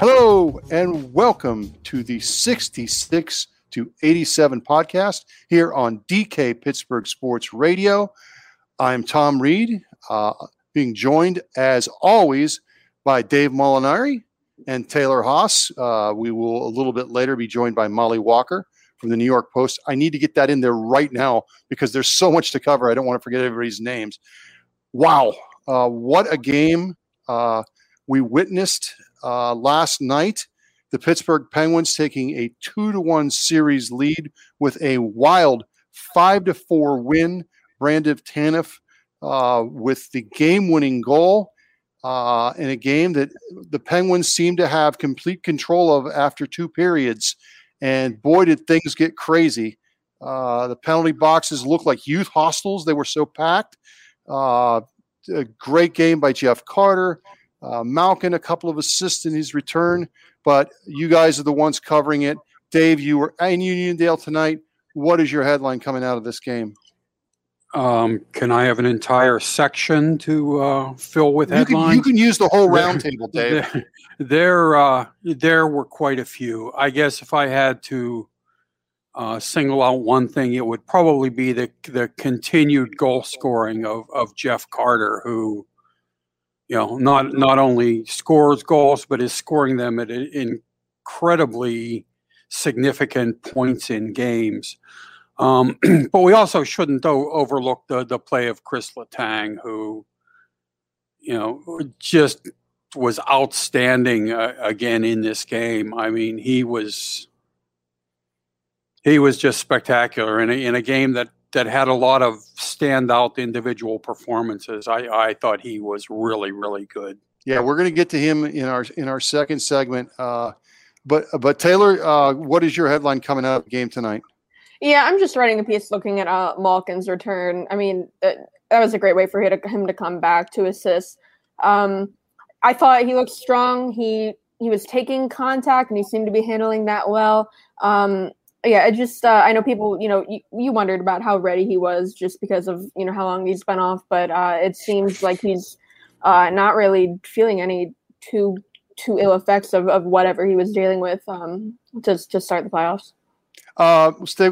Hello and welcome to the 66 to 87 podcast here on DK Pittsburgh Sports Radio. I'm Tom Reed, being joined as always by Dave Molinari and Taylor Haas. We will a little bit later be joined by Molly Walker from the New York Post. I need to get that in there right now because there's so much to cover. I don't want to forget everybody's names. Wow. What a game we witnessed last night. The Pittsburgh Penguins taking a 2-1 series lead with a wild 5-4 win. Brandon Tanev with the game-winning goal in a game that the Penguins seemed to have complete control of after two periods. And boy, did things get crazy. The penalty boxes looked like youth hostels. They were so packed. A great game by Jeff Carter. Malkin, a couple of assists in his return. But you guys are the ones covering it. Dave, you were in Uniondale tonight. What is your headline coming out of this game? Can I have an entire section to fill with headlines? You can use the whole roundtable, Dave. There were quite a few. I guess if I had to single out one thing, it would probably be the continued goal scoring of Jeff Carter, who, you know, not only scores goals but is scoring them at incredibly significant points in games. But we also shouldn't overlook the play of Chris Letang, who, you know, just was outstanding again in this game. I mean, he was just spectacular in a game that had a lot of standout individual performances. I thought he was really, really good. Yeah, we're going to get to him in our second segment. But Taylor, what is your headline coming out of the game tonight? Yeah, I'm just writing a piece looking at Malkin's return. I mean, that was a great way for him to come back to assist. I thought he looked strong. He was taking contact, and he seemed to be handling that well. Yeah, it just I know people, you know, you wondered about how ready he was just because of, you know, how long he's been off. But it seems like he's not really feeling any too ill effects of whatever he was dealing with to start the playoffs.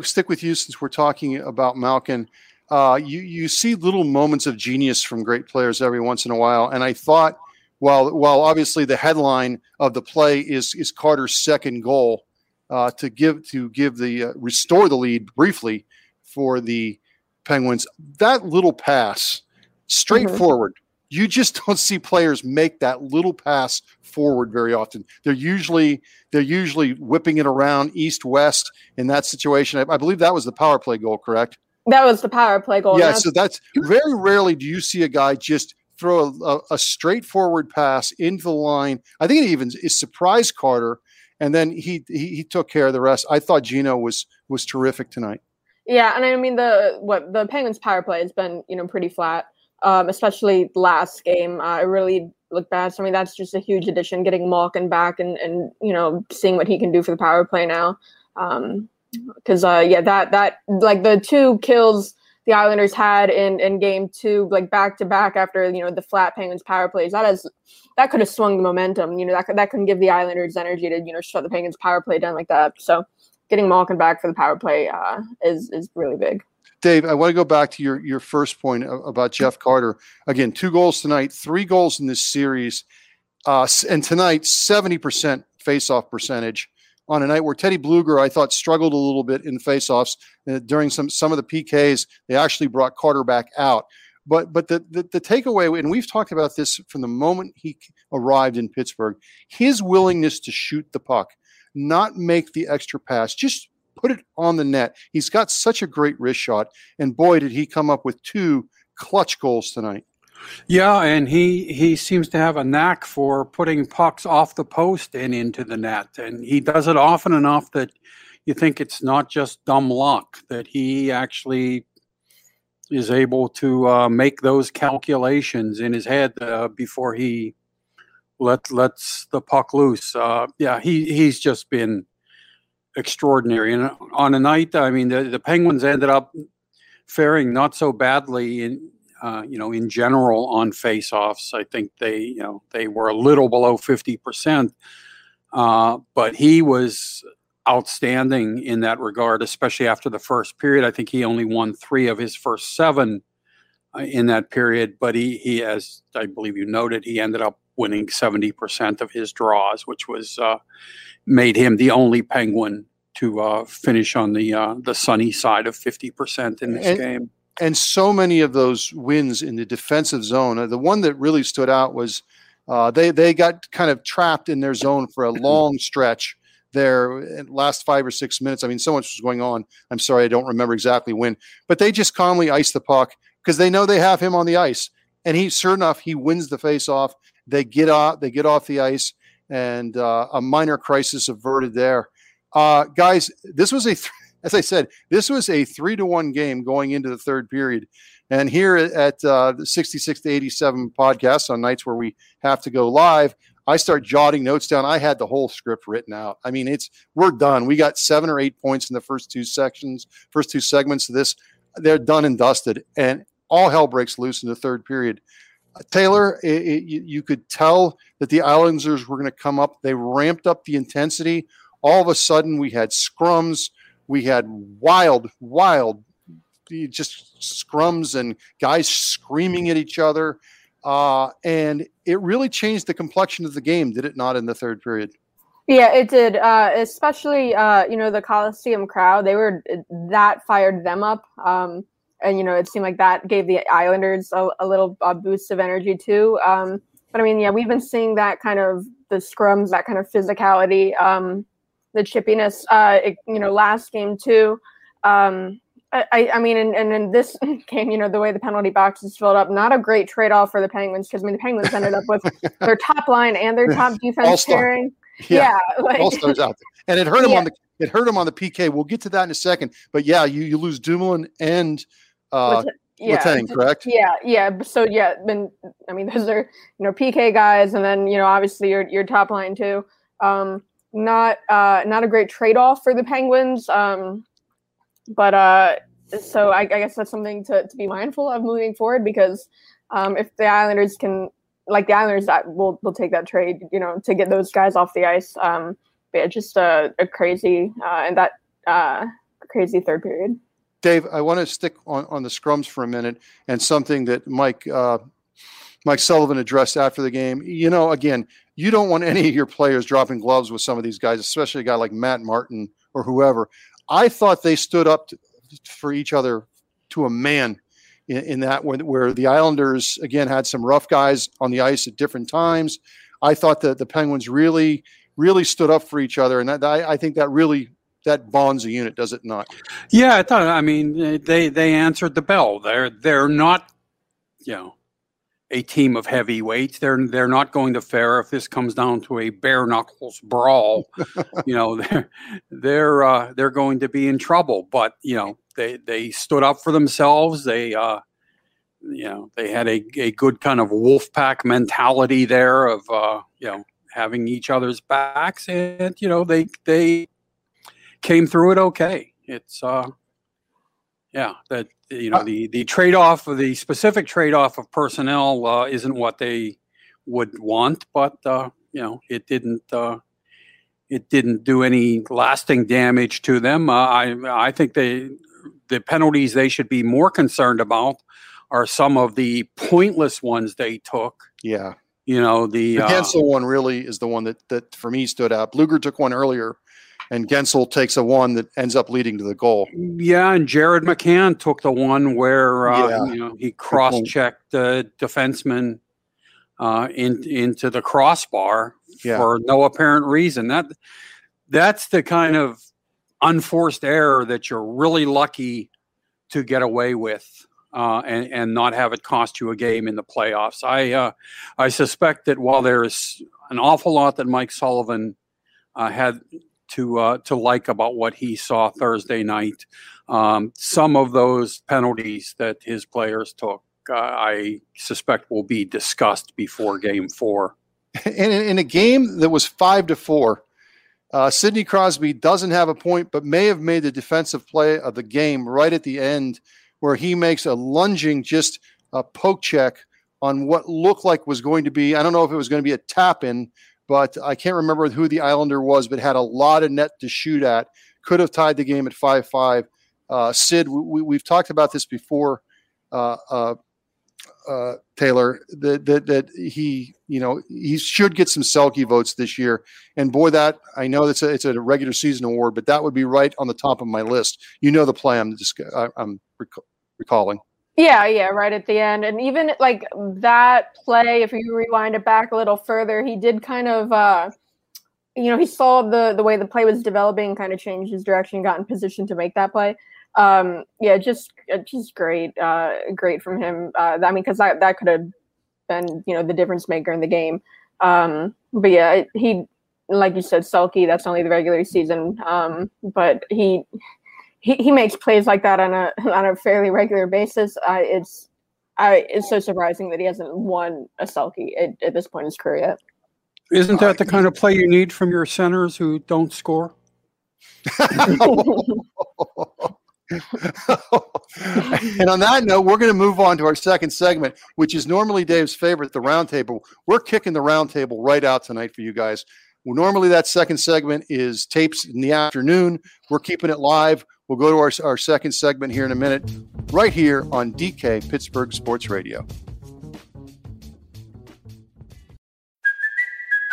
Stick with you since we're talking about Malkin. You see little moments of genius from great players every once in a while. And I thought, while obviously the headline of the play is Carter's second goal to restore the lead briefly for the Penguins, that little pass straightforward. Mm-hmm. You just don't see players make that little pass forward very often. They're usually whipping it around east-west in that situation. I believe that was the power play goal, correct? That was the power play goal. Yeah, so that's very rarely do you see a guy just throw a straightforward pass into the line. I think it even surprised Carter, and then he took care of the rest. I thought Gino was terrific tonight. Yeah, and I mean the Penguins power play has been, you know, pretty flat. Especially last game, it really looked bad. So, I mean, that's just a huge addition, getting Malkin back and you know, seeing what he can do for the power play now. Because, yeah, that like the two kills the Islanders had in game two, like back-to-back after, you know, the flat Penguins power plays, that could have swung the momentum. You know, that can give the Islanders energy to, you know, shut the Penguins power play down like that. So getting Malkin back for the power play is really big. Dave, I want to go back to your first point about Jeff Carter. Again, 2 goals tonight, 3 goals in this series, and tonight 70% faceoff percentage on a night where Teddy Blueger, I thought, struggled a little bit in faceoffs during some of the PKs. They actually brought Carter back out, but the takeaway, and we've talked about this from the moment he arrived in Pittsburgh, his willingness to shoot the puck, not make the extra pass, just put it on the net. He's got such a great wrist shot, and boy, did he come up with 2 clutch goals tonight. Yeah, and he seems to have a knack for putting pucks off the post and into the net, and he does it often enough that you think it's not just dumb luck, that he actually is able to make those calculations in his head before he lets the puck loose. Yeah, he's just been extraordinary. And on a night, I mean, the Penguins ended up faring not so badly in general on faceoffs. I think they were a little below 50%, But he was outstanding in that regard, especially after the first period. I think he only won 3 of his first 7 in that period, but he, as I believe you noted, he ended up winning 70% of his draws, which was made him the only Penguin to finish on the sunny side of 50% in this game. And so many of those wins in the defensive zone. The one that really stood out was they got kind of trapped in their zone for a long stretch there, last 5 or 6 minutes. I mean, so much was going on. I'm sorry, I don't remember exactly when. But they just calmly ice the puck because they know they have him on the ice. And he, sure enough, he wins the faceoff. They get off the ice, and a minor crisis averted there. Guys, this was as I said, this was a 3-1 game going into the third period. And here at the 66 to 87 podcast, on nights where we have to go live, I start jotting notes down. I had the whole script written out. I mean, we're done. We got 7 or 8 points in the first two segments of this. They're done and dusted, and all hell breaks loose in the third period. Taylor, you could tell that the Islanders were going to come up. They ramped up the intensity. All of a sudden, we had scrums. We had wild, just scrums and guys screaming at each other. And it really changed the complexion of the game, did it not, in the third period? Yeah, it did. Especially, the Coliseum crowd, that fired them up. And, it seemed like that gave the Islanders a little boost of energy, too. But, I mean, yeah, we've been seeing that kind of the scrums, that kind of physicality, the chippiness, last game, too. I mean, and in this game, the way the penalty box is filled up, not a great trade-off for the Penguins, because, the Penguins ended up with their top line and their top defense pairing. Yeah, all-stars out there. And it hurt them on the PK. We'll get to that in a second. But, yeah, you lose Dumoulin and Letang, correct? Yeah. So, those are, PK guys, and then, obviously your top line, too. Not a great trade-off for the Penguins. So I guess that's something to be mindful of moving forward, because if the Islanders will take that trade, to get those guys off the ice. But it's just a crazy crazy third period. Dave, I want to stick on the scrums for a minute, and something that Mike Sullivan addressed after the game. Again, you don't want any of your players dropping gloves with some of these guys, especially a guy like Matt Martin or whoever. I thought they stood up for each other to a man in that, where the Islanders, again, had some rough guys on the ice at different times. I thought that the Penguins really, really stood up for each other, and I think that really – that bonds a unit, does it not? Yeah, I thought. I mean, they answered the bell. They're not, a team of heavyweights. They're not going to fare if this comes down to a bare knuckles brawl. They're going to be in trouble. But they stood up for themselves. They they had a good kind of wolf pack mentality there of having each other's backs, and they came through it okay. It's the trade-off, the specific trade-off of personnel isn't what they would want, but it didn't do any lasting damage to them. I think the penalties they should be more concerned about are some of the pointless ones they took. Yeah, the Gensel one really is the one that for me stood out. Blueger took one earlier, and Gensel takes a one that ends up leading to the goal. Yeah, and Jared McCann took the one where he cross-checked the defenseman into the crossbar for no apparent reason. That's the kind of unforced error that you're really lucky to get away with and not have it cost you a game in the playoffs. I suspect that while there is an awful lot that Mike Sullivan had – to like about what he saw Thursday night. Some of those penalties that his players took, I suspect, will be discussed before Game 4. And in a game that was 5-4, Sidney Crosby doesn't have a point, but may have made the defensive play of the game right at the end, where he makes a lunging, just a poke check on what looked like was going to be, I don't know if it was going to be a tap-in, but I can't remember who the Islander was, but had a lot of net to shoot at. Could have tied the game at 5-5. Sid, we've talked about this before, Taylor, that he, you know, he should get some Selke votes this year. And boy, that I know that's it's a regular season award, but that would be right on the top of my list. You know, the play I'm recalling. Yeah, right at the end. And even like that play, if you rewind it back a little further, he did kind of, he saw the way the play was developing, kind of changed his direction, got in position to make that play. Just great from him. I mean, because that could have been, the difference maker in the game. But yeah, he, like you said, Selke, that's only the regular season. But he makes plays like that on a fairly regular basis. It's so surprising that he hasn't won a Selke at this point in his career yet. Isn't that the kind of play you need from your centers who don't score? And on that note, we're going to move on to our second segment, which is normally Dave's favorite, the roundtable. We're kicking the roundtable right out tonight for you guys. Well, normally that second segment is tapes in the afternoon. We're keeping it live. We'll go to our second segment here in a minute, right here on DK Pittsburgh Sports Radio.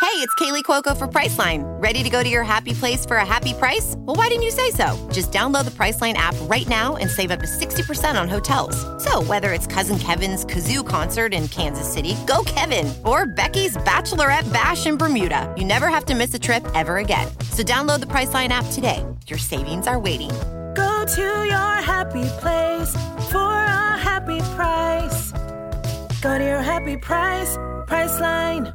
Hey, it's Kaylee Cuoco for Priceline. Ready to go to your happy place for a happy price? Well, why didn't you say so? Just download the Priceline app right now and save up to 60% on hotels. So whether it's Cousin Kevin's Kazoo concert in Kansas City, go Kevin, or Becky's Bachelorette Bash in Bermuda, you never have to miss a trip ever again. So download the Priceline app today. Your savings are waiting. Go to your happy place for a happy price. Go to your happy price, Priceline.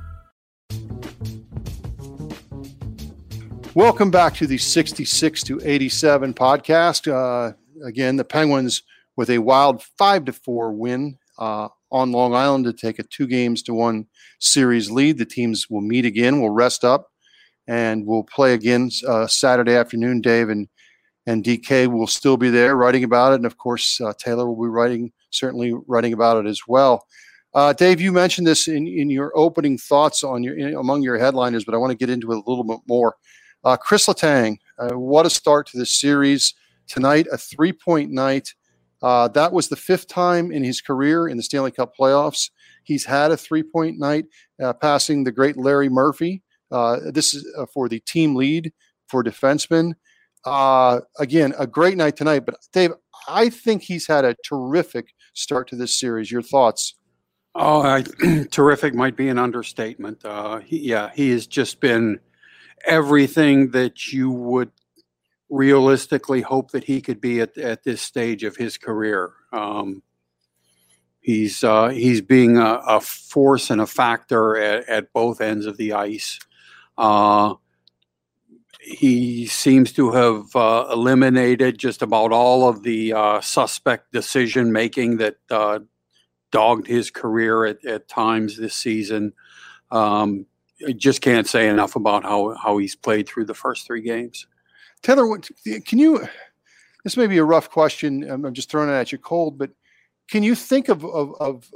Welcome back to the 66 to 87 podcast. Again, the Penguins with a wild 5-4 win on Long Island to take a 2-1 series lead. The teams will meet again. We'll rest up and we'll play again Saturday afternoon. Dave and DK will still be there writing about it. And, of course, Taylor will be certainly writing about it as well. Dave, you mentioned this in your opening thoughts among your headliners, but I want to get into it a little bit more. Chris Letang, what a start to this series. Tonight, a 3-point night. That was the 5th time in his career in the Stanley Cup playoffs. He's had a 3-point night, passing the great Larry Murphy. This is for the team lead for defenseman. Again, a great night tonight. But, Dave, I think he's had a terrific start to this series. Your thoughts? Oh, terrific might be an understatement. He has just been – everything that you would realistically hope that he could be at this stage of his career. He's being a force and a factor at both ends of the ice. He seems to have eliminated just about all of the suspect decision-making that dogged his career at times this season. I just can't say enough about how he's played through the first 3 games. Taylor, this may be a rough question. I'm just throwing it at you cold, but can you think of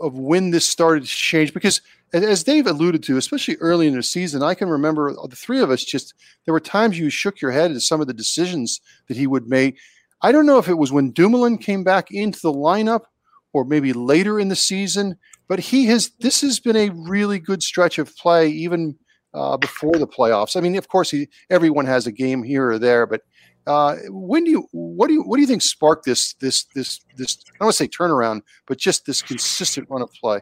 when this started to change? Because as Dave alluded to, especially early in the season, I can remember the 3 of us there were times you shook your head at some of the decisions that he would make. I don't know if it was when Dumoulin came back into the lineup or maybe later in the season. But this has been a really good stretch of play, even before the playoffs. I mean, of course, everyone has a game here or there. But what do you think sparked this? I don't want to say turnaround, but just this consistent run of play.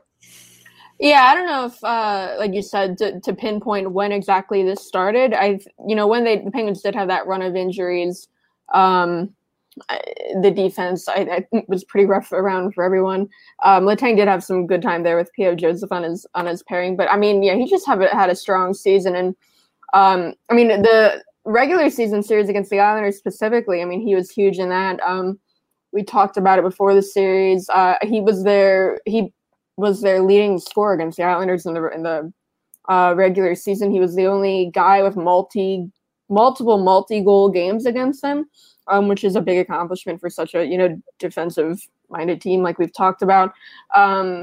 Yeah, I don't know if, like you said, to pinpoint when exactly this started. When the Penguins did have that run of injuries, the defense I was pretty rough around for everyone. Letang did have some good time there with P.O. Joseph on his pairing, but I mean, yeah, he just had a strong season. And I mean, the regular season series against the Islanders specifically, I mean, he was huge in that. We talked about it before the series. He was their leading scorer against the Islanders in the regular season. He was the only guy with multiple multi-goal games against them. Which is a big accomplishment for such a defensive-minded team, like we've talked about. And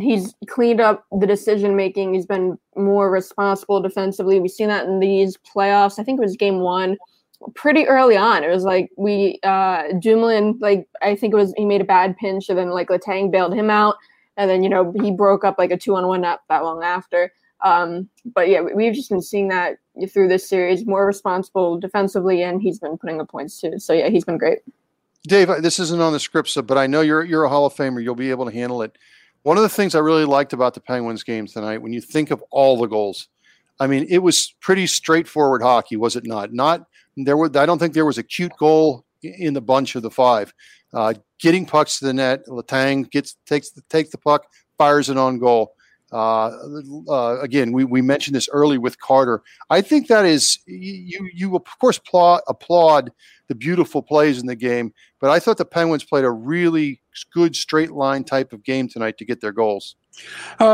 he's cleaned up the decision-making. He's been more responsible defensively. We've seen that in these playoffs. I think it was game one. Pretty early on, it was like Dumoulin, I think it was, he made a bad pinch, and then Letang bailed him out, and then he broke up a 2-on-1 not that long after. But yeah, we've just been seeing that through this series, more responsible defensively, and he's been putting up points too. So yeah, he's been great. Dave, this isn't on the script, but I know you're a Hall of Famer. You'll be able to handle it. One of the things I really liked about the Penguins game tonight, when you think of all the goals, I mean, it was pretty straightforward hockey, was it not? I don't think there was a cute goal in the bunch of the five. Getting pucks to the net, Letang takes the puck, fires it on goal. Again, we mentioned this early with Carter. I think that is, you of course applaud the beautiful plays in the game, but I thought the Penguins played a really good straight line type of game tonight to get their goals.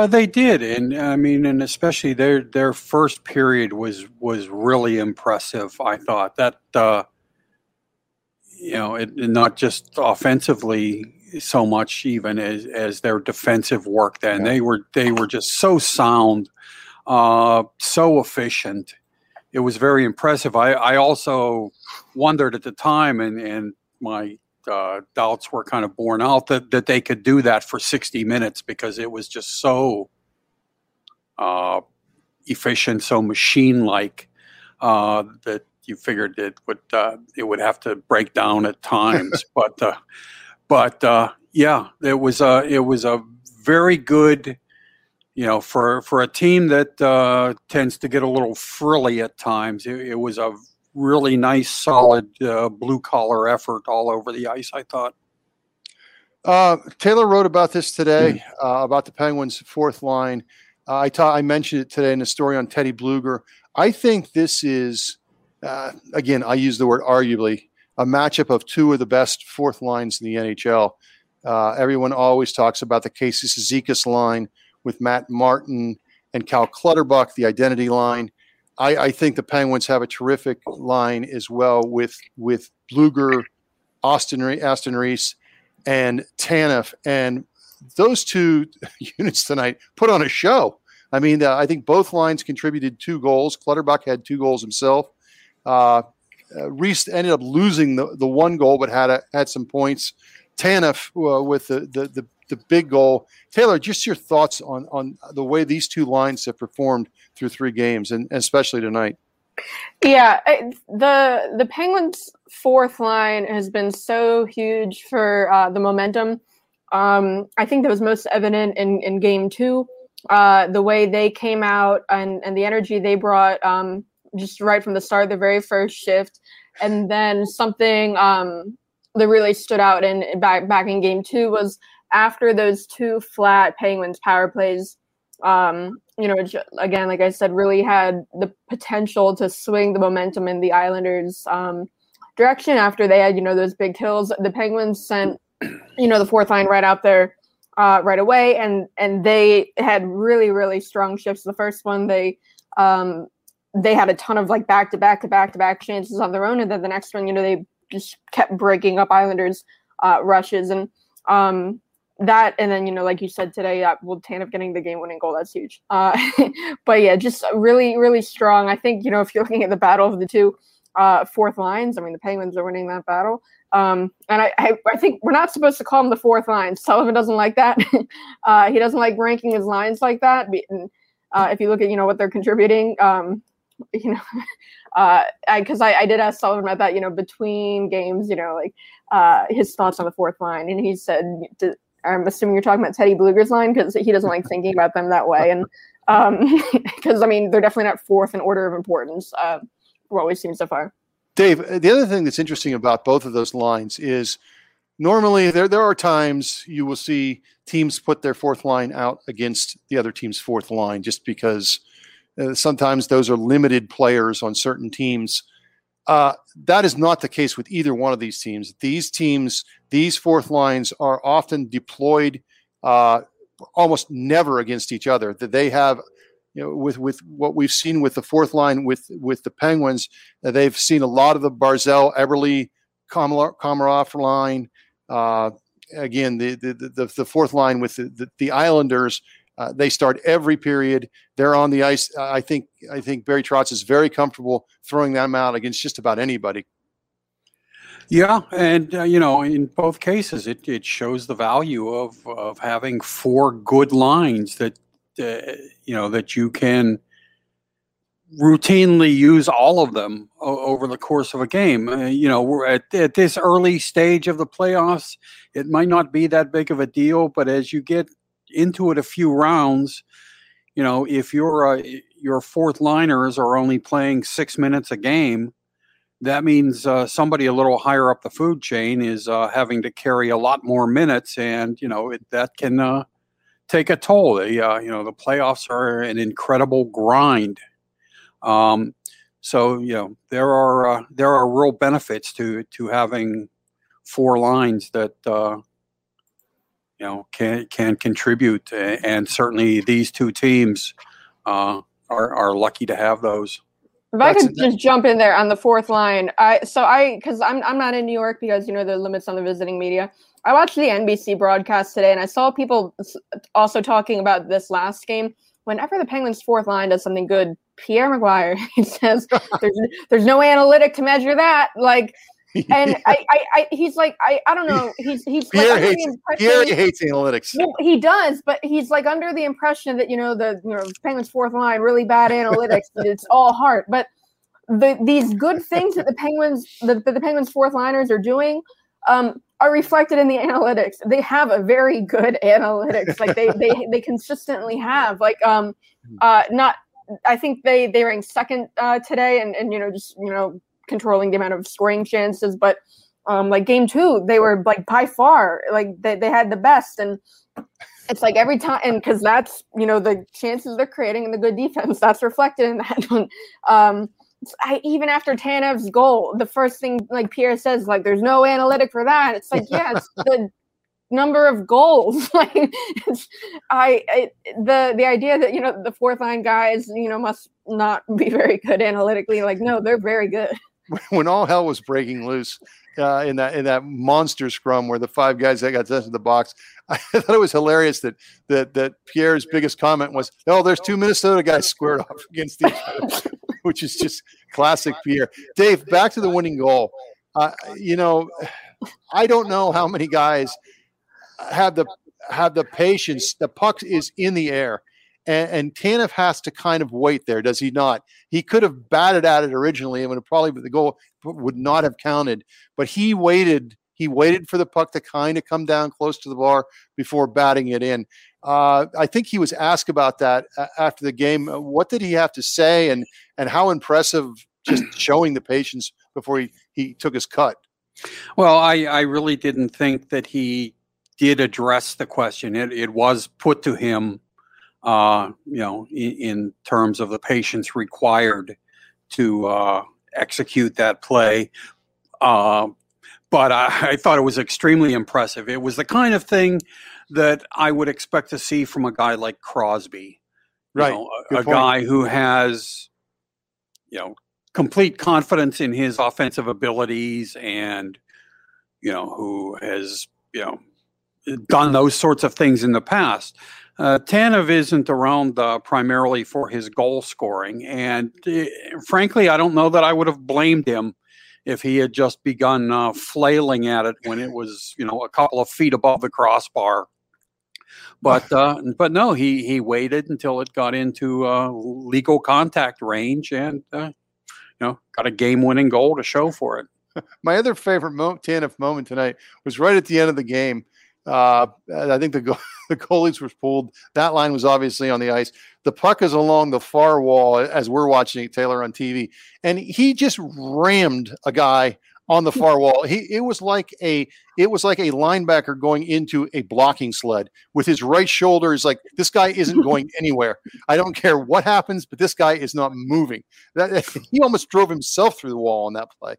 They did, and especially their first period was really impressive. I thought that it not just offensively so much, even as their defensive work. Then they were just so sound, so efficient. It was very impressive. I also wondered at the time, and my doubts were kind of borne out that they could do that for 60 minutes, because it was just so efficient, so machine-like that you figured it would have to break down at times. but yeah, it was a very good, for a team that tends to get a little frilly at times. It was a really nice, solid blue-collar effort all over the ice, I thought. Taylor wrote about this today, about the Penguins' fourth line. I mentioned it today in a story on Teddy Blueger. I think this is, again, I use the word arguably, a matchup of two of the best fourth lines in the NHL. Everyone always talks about the Casey Cizikas line with Matt Martin and Cal Clutterbuck, the identity line. I think the Penguins have a terrific line as well with Blueger, Aston Reese, and Tanev. And those two units tonight put on a show. I mean, I think both lines contributed 2 goals. Clutterbuck had 2 goals himself. Reese ended up losing the 1 goal, but had some points. Tanev with the big goal. Taylor, just your thoughts on the way these two lines have performed through 3 games, and especially tonight. Yeah, the Penguins' fourth line has been so huge for the momentum. I think that was most evident in game 2, the way they came out and the energy they brought just right from the start, the very first shift. And then something that really stood out back in game 2 was after those 2 flat Penguins power plays, again, like I said, really had the potential to swing the momentum in the Islanders' direction. After they had, those big kills, the Penguins sent, the fourth line right out there right away, and they had really, really strong shifts. The first one, they had a ton of back-to-back chances on their own, and then the next one, they just kept breaking up Islanders' rushes, and that, and then, like you said today, Tanev getting the game-winning goal, that's huge. But yeah, just really, really strong. I think, if you're looking at the battle of the two fourth lines, I mean, the Penguins are winning that battle. And I think we're not supposed to call them the fourth line. Sullivan doesn't like that. He doesn't like ranking his lines like that. And, if you look at, what they're contributing, because I did ask Sullivan about that, between games, his thoughts on the fourth line. And he said, I'm assuming you're talking about Teddy Blueger's line, because he doesn't like thinking about them that way. And because, I mean, they're definitely not fourth in order of importance, what we've seen so far. Dave, the other thing that's interesting about both of those lines is normally there are times you will see teams put their fourth line out against the other team's fourth line, just because sometimes those are limited players on certain teams. That is not the case with either one of these teams. These fourth lines are often deployed almost never against each other. That they have, with what we've seen with the fourth line with the Penguins, they've seen a lot of the Barzal, Eberle, Komarov line, again, the fourth line with the Islanders, they start every period. They're on the ice. I think Barry Trotz is very comfortable throwing them out against just about anybody. Yeah, and in both cases, it shows the value of having four good lines that that you can routinely use all of them over the course of a game. We're at this early stage of the playoffs, it might not be that big of a deal, but as you get into it a few rounds, if your fourth liners are only playing 6 minutes a game, that means somebody a little higher up the food chain is having to carry a lot more minutes, and that can take a toll. The playoffs are an incredible grind. There are real benefits to having four lines that can contribute, and certainly these two teams are lucky to have those. If I could just jump in there on the fourth line, because I'm not in New York because, there are limits on the visiting media. I watched the NBC broadcast today, and I saw people also talking about this last game. Whenever the Penguins' fourth line does something good, Pierre Maguire, he says, there's no analytic to measure that. Like, and he's like, I don't know. He's Pierre like, hates analytics. He does, but he's like under the impression that, the Penguins' fourth line, really bad analytics, but it's all heart. But these good things that the Penguins' fourth liners are doing, are reflected in the analytics. They have a very good analytics. Like they consistently have, like, I think they rank second today and controlling the amount of scoring chances, but like game two, they were like by far, like they had the best. And it's like every time, and cause that's, the chances they're creating and the good defense that's reflected in that one. Even after Tanev's goal, the first thing like Pierre says, like, there's no analytic for that. It's like, yeah, it's the number of goals. Like, the idea that the fourth line guys must not be very good analytically. Like, no, they're very good. When all hell was breaking loose in that monster scrum where the five guys that got sent to the box, I thought it was hilarious that Pierre's biggest comment was, "Oh, there's two Minnesota guys squared off against each other." Which is just classic Pierre. Dave, back to the winning goal. I don't know how many guys have the patience. The puck is in the air, and Tanev has to kind of wait there, does he not? He could have batted at it originally, and the goal would not have counted. But he waited. He waited for the puck to kind of come down close to the bar before batting it in. I think he was asked about that after the game. What did he have to say, and how impressive just showing the patience before he took his cut? Well, I really didn't think that he did address the question. It was put to him, in terms of the patience required to execute that play. But I thought it was extremely impressive. It was the kind of thing that I would expect to see from a guy like Crosby, right? A guy who has, complete confidence in his offensive abilities, and who has done those sorts of things in the past. Tanev isn't around primarily for his goal scoring, and frankly, I don't know that I would have blamed him if he had just begun flailing at it when it was, a couple of feet above the crossbar. But no, he waited until it got into legal contact range, and got a game-winning goal to show for it. My other favorite Tanev moment tonight was right at the end of the game. I think the goalies were pulled. That line was obviously on the ice. The puck is along the far wall as we're watching it, Taylor, on TV, and he just rammed a guy on the far wall. It was like a linebacker going into a blocking sled with his right shoulder. Is like, this guy isn't going anywhere. I don't care what happens, but this guy is not moving. That he almost drove himself through the wall on that play.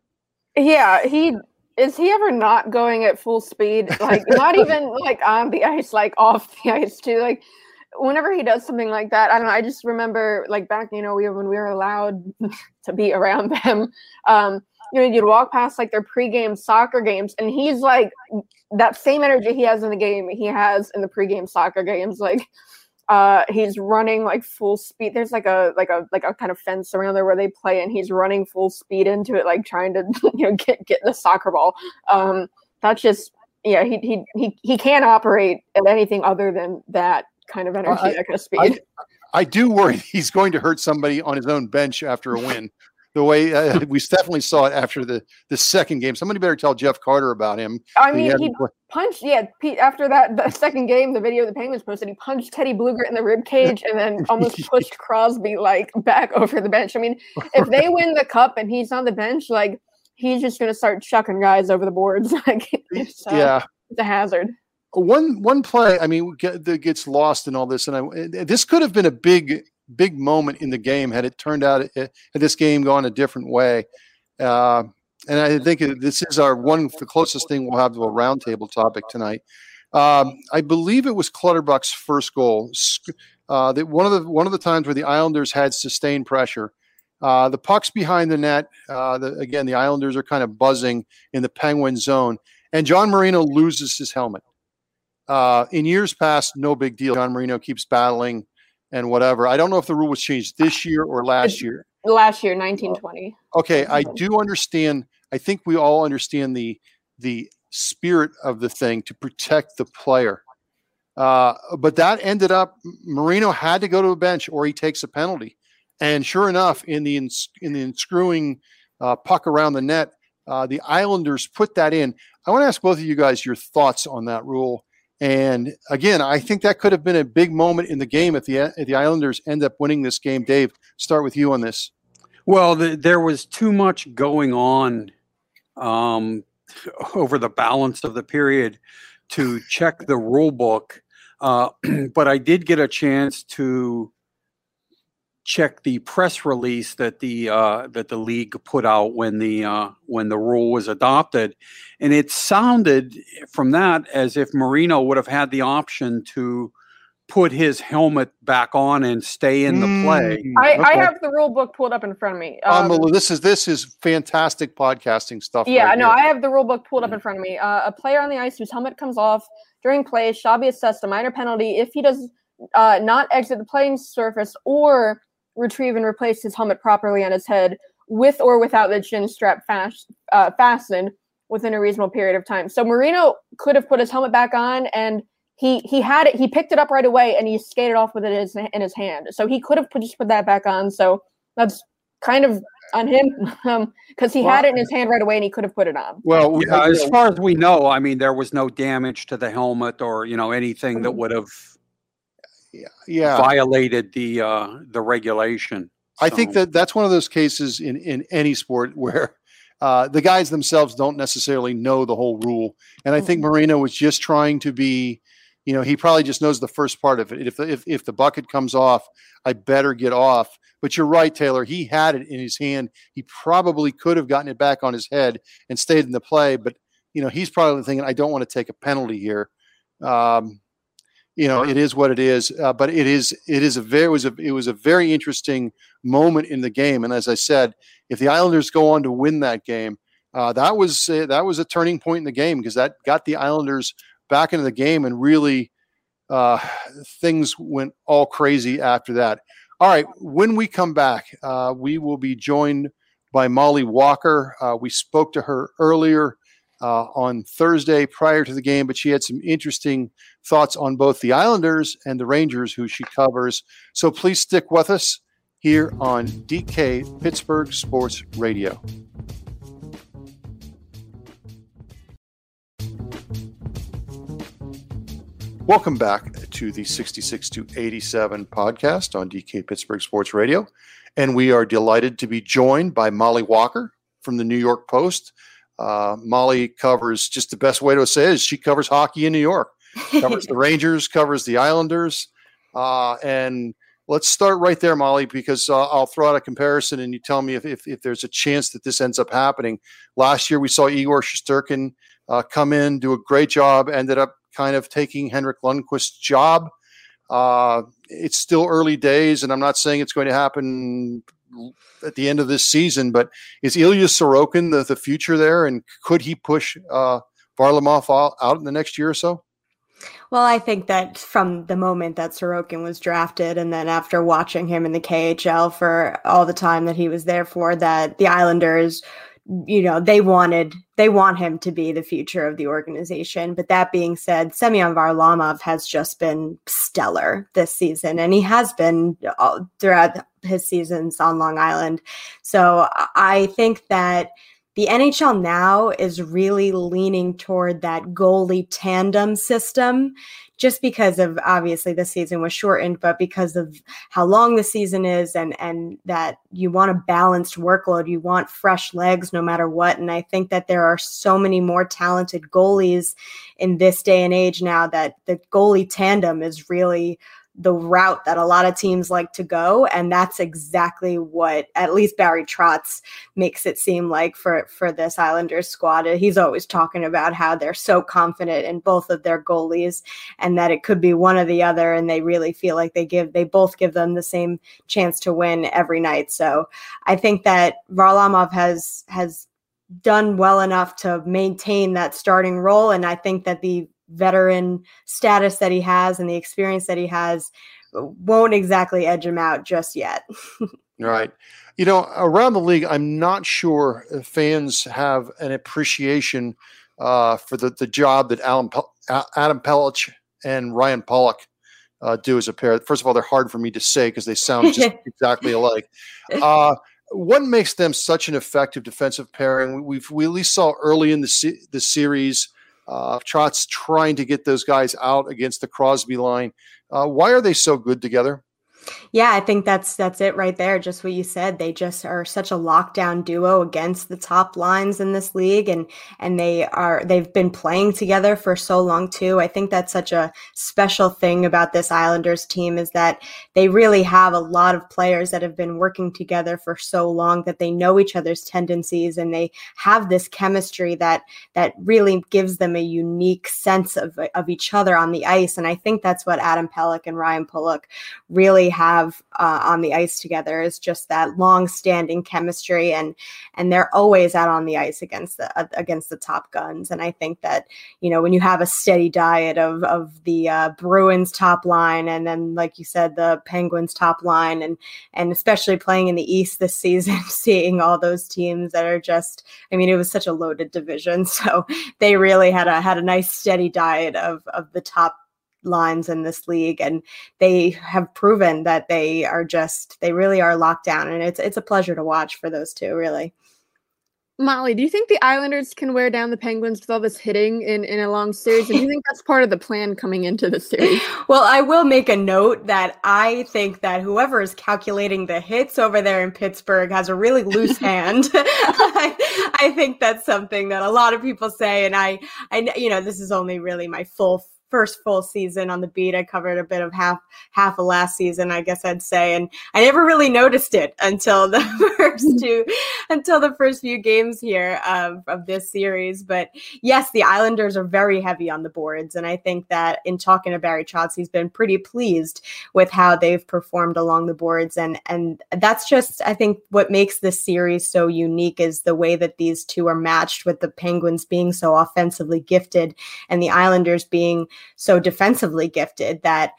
Yeah, he. Is he ever not going at full speed? Like, not even like on the ice, like off the ice too. Like, whenever he does something like that, I don't know. I just remember, like, back, when we were allowed to be around them, you know, you'd walk past like their pregame soccer games, and he's like that same energy he has in the game he has in the pregame soccer games. Like he's running like full speed. There's like a kind of fence around there where they play, and he's running full speed into it, like trying to, you know, get the soccer ball. That's just, yeah, he can't operate at anything other than that kind of energy, that kind of speed. I do worry he's going to hurt somebody on his own bench after a win. The way we definitely saw it after the second game. Somebody better tell Jeff Carter about him. I mean, he punched, after that, the second game, the video the Penguins posted, he punched Teddy Blueger in the ribcage and then almost pushed Crosby, like, back over the bench. I mean, if they win the Cup and he's on the bench, like, he's just going to start chucking guys over the boards. Like, it's a hazard. One play, I mean, that gets lost in all this, and this could have been a big moment in the game had it turned out, had this game gone a different way. And I think this is the closest thing we'll have to a roundtable topic tonight. I believe it was Clutterbuck's first goal. That one of the times where the Islanders had sustained pressure. The puck's behind the net. Again, the Islanders are kind of buzzing in the Penguin zone, and John Marino loses his helmet. In years past, no big deal. John Marino keeps battling and whatever. I don't know if the rule was changed this year or last year. Last year, 1920. Okay, I do understand. I think we all understand the spirit of the thing to protect the player. But that ended up, Marino had to go to a bench or he takes a penalty. And sure enough, in the unscrewing puck around the net, the Islanders put that in. I want to ask both of you guys your thoughts on that rule. And again, I think that could have been a big moment in the game if the Islanders end up winning this game. Dave, start with you on this. Well, there was too much going on over the balance of the period to check the rule book. But I did get a chance to check the press release that the league put out when the rule was adopted, and it sounded from that as if Marino would have had the option to put his helmet back on and stay in the play. I have the rule book pulled up in front of me. This is fantastic podcasting stuff. Yeah, right, no, here. I have the rule book pulled up in front of me. A player on the ice whose helmet comes off during play shall be assessed a minor penalty if he does not exit the playing surface or retrieve and replace his helmet properly on his head with or without the chin strap fastened within a reasonable period of time. So Marino could have put his helmet back on, and he had it. He picked it up right away and he skated off with it in his hand. So he could have just put that back on. So that's kind of on him because he had it in his hand right away and he could have put it on. Well, as far as we know, I mean, there was no damage to the helmet or, you know, anything that would have violated the regulation. I think that's one of those cases in any sport where the guys themselves don't necessarily know the whole rule. And I think Marino was just trying to be, you know, he probably just knows the first part of it. If the bucket comes off, I better get off. But you're right, Taylor. He had it in his hand. He probably could have gotten it back on his head and stayed in the play. But, you know, he's probably thinking, I don't want to take a penalty here. You know, it is what it is, but it was a very interesting moment in the game. And as I said, if the Islanders go on to win that game, that was a turning point in the game because that got the Islanders back into the game, and really things went all crazy after that. All right, when we come back, we will be joined by Molly Walker. We spoke to her earlier on Thursday prior to the game, but she had some interesting thoughts on both the Islanders and the Rangers, who she covers. So please stick with us here on DK Pittsburgh Sports Radio. Welcome back to the 66 to 87 podcast on DK Pittsburgh Sports Radio. And we are delighted to be joined by Molly Walker from the New York Post. Molly covers, just the best way to say it is she covers hockey in New York, covers the Rangers, covers the Islanders. And let's start right there, Molly, because I'll throw out a comparison and you tell me if there's a chance that this ends up happening. Last year, we saw Igor Shesterkin come in, do a great job, ended up kind of taking Henrik Lundqvist's job. It's still early days, and I'm not saying it's going to happen at the end of this season. But is Ilya Sorokin the future there, and could he push Varlamov out in the next year or so? Well, I think that from the moment that Sorokin was drafted, and then after watching him in the KHL for all the time that he was there for, that the Islanders, you know, they want him to be the future of the organization. But that being said, Semyon Varlamov has just been stellar this season, and he has been throughout his seasons on Long Island. So I think that the NHL now is really leaning toward that goalie tandem system, just because of, obviously the season was shortened, but because of how long the season is, and that you want a balanced workload, you want fresh legs no matter what. And I think that there are so many more talented goalies in this day and age now that the goalie tandem is really the route that a lot of teams like to go. And that's exactly what at least Barry Trotz makes it seem like for this Islanders squad. He's always talking about how they're so confident in both of their goalies, and that it could be one or the other. And they really feel like they both give them the same chance to win every night. So I think that Varlamov has done well enough to maintain that starting role. And I think that the veteran status that he has and the experience that he has won't exactly edge him out just yet. Right. You know, around the league, I'm not sure if fans have an appreciation for the job that Adam Pelech and Ryan Pulock do as a pair. First of all, they're hard for me to say because they sound just exactly alike. What makes them such an effective defensive pairing? We at least saw early in the series Trotz trying to get those guys out against the Crosby line. Why are they so good together? Yeah, I think that's it right there. Just what you said. They just are such a lockdown duo against the top lines in this league. And they've been playing together for so long too. I think that's such a special thing about this Islanders team, is that they really have a lot of players that have been working together for so long that they know each other's tendencies, and they have this chemistry that really gives them a unique sense of each other on the ice. And I think that's what Adam Pelech and Ryan Pulock really have on the ice together, is just that long-standing chemistry, and they're always out on the ice against the top guns. And I think that, you know, when you have a steady diet of the Bruins top line, and then, like you said, the Penguins top line, and especially playing in the East this season, seeing all those teams that are just, I mean, it was such a loaded division, so they really had a nice steady diet of the top lines in this league, and they have proven that they really are locked down, and it's a pleasure to watch for those two, really. Molly, do you think the Islanders can wear down the Penguins with all this hitting in a long series? And do you think that's part of the plan coming into the series? Well, I will make a note that I think that whoever is calculating the hits over there in Pittsburgh has a really loose hand. I think that's something that a lot of people say, and I you know, this is only really my first full season on the beat. I covered a bit of half of last season, I guess I'd say, and I never really noticed it until the first few games here of this series. But yes, the Islanders are very heavy on the boards, and I think that in talking to Barry Trotz, he's been pretty pleased with how they've performed along the boards, and that's just, I think, what makes this series so unique, is the way that these two are matched, with the Penguins being so offensively gifted and the Islanders being so defensively gifted that,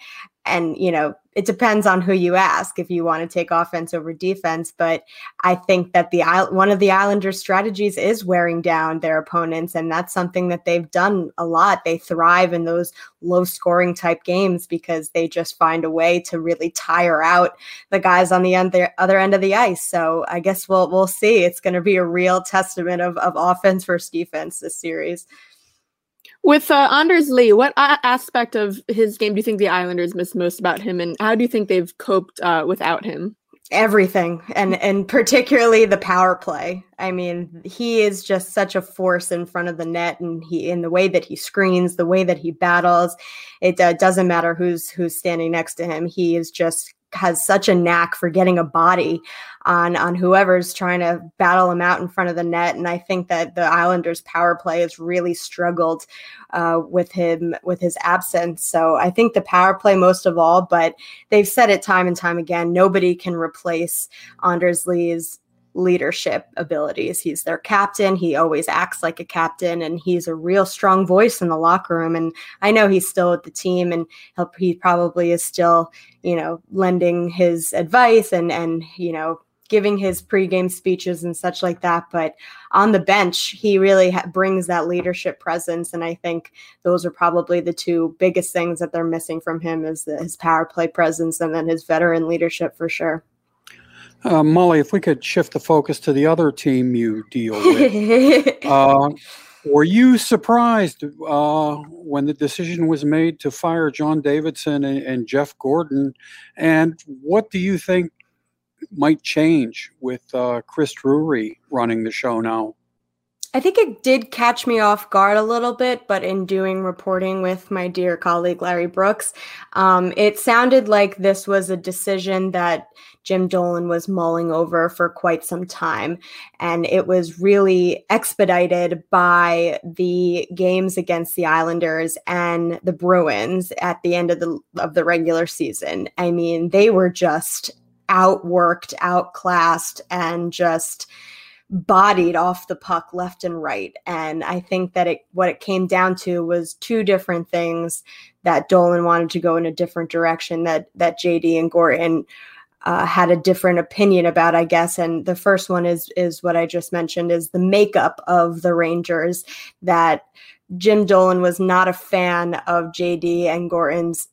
and, you know, it depends on who you ask if you want to take offense over defense. But I think that one of the Islanders' strategies is wearing down their opponents, and that's something that they've done a lot. They thrive in those low-scoring type games because they just find a way to really tire out the guys on the other end of the ice. So I guess we'll see. It's going to be a real testament of offense versus defense this series. With Anders Lee, what aspect of his game do you think the Islanders miss most about him, and how do you think they've coped without him? Everything, and particularly the power play. I mean, he is just such a force in front of the net, and in the way that he screens, the way that he battles, it doesn't matter who's standing next to him. He is just has such a knack for getting a body on whoever's trying to battle him out in front of the net. And I think that the Islanders' power play has really struggled with him, with his absence. So I think the power play most of all, but they've said it time and time again, nobody can replace Anders Lee's leadership abilities. He's their captain. He always acts like a captain, and he's a real strong voice in the locker room. And I know he's still with the team, and he probably is still, you know, lending his advice and, you know, giving his pregame speeches and such like that. But on the bench, he really brings that leadership presence. And I think those are probably the two biggest things that they're missing from him is his power play presence and then his veteran leadership for sure. Molly, if we could shift the focus to the other team you deal with, were you surprised when the decision was made to fire John Davidson and Jeff Gorton? And what do you think might change with Chris Drury running the show now? I think it did catch me off guard a little bit, but in doing reporting with my dear colleague, Larry Brooks, it sounded like this was a decision that Jim Dolan was mulling over for quite some time. And it was really expedited by the games against the Islanders and the Bruins at the end of the regular season. I mean, they were just outworked, outclassed, and just bodied off the puck left and right. And I think that what it came down to was two different things that Dolan wanted to go in a different direction that JD and Gorton had a different opinion about, I guess. And the first one is what I just mentioned, is the makeup of the Rangers, that Jim Dolan was not a fan of JD and Gorton's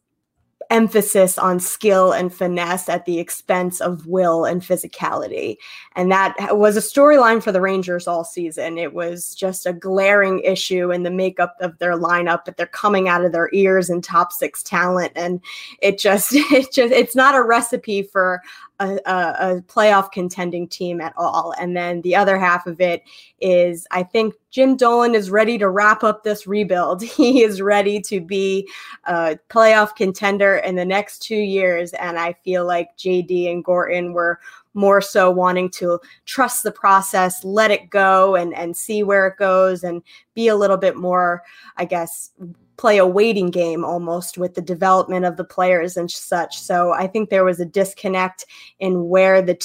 emphasis on skill and finesse at the expense of will and physicality. And that was a storyline for the Rangers all season. It was just a glaring issue in the makeup of their lineup, but they're coming out of their ears in top six talent. And it just it's not a recipe for a playoff contending team at all. And then the other half of it is, I think Jim Dolan is ready to wrap up this rebuild. He is ready to be a playoff contender in the next 2 years. And I feel like JD and Gorton were more so wanting to trust the process, let it go and see where it goes and be a little bit more, I guess, play a waiting game almost with the development of the players and such. So I think there was a disconnect in where they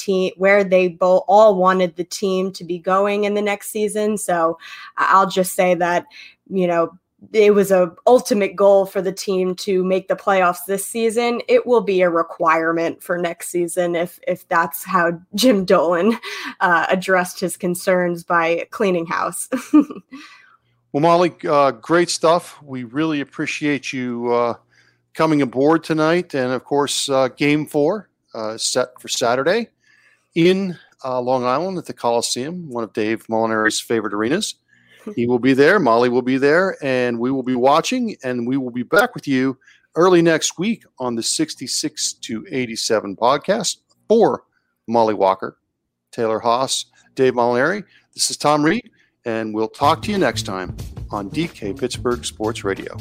all wanted the team to be going in the next season. So I'll just say that, you know, it was a ultimate goal for the team to make the playoffs this season. It will be a requirement for next season if that's how Jim Dolan addressed his concerns by cleaning house. Well, Molly, great stuff. We really appreciate you coming aboard tonight. And, of course, Game 4 set for Saturday in Long Island at the Coliseum, one of Dave Molinari's favorite arenas. He will be there. Molly will be there. And we will be watching. And we will be back with you early next week on the 66 to 87 podcast. For Molly Walker, Taylor Haas, Dave Molinari, this is Tom Reed. And we'll talk to you next time on DK Pittsburgh Sports Radio.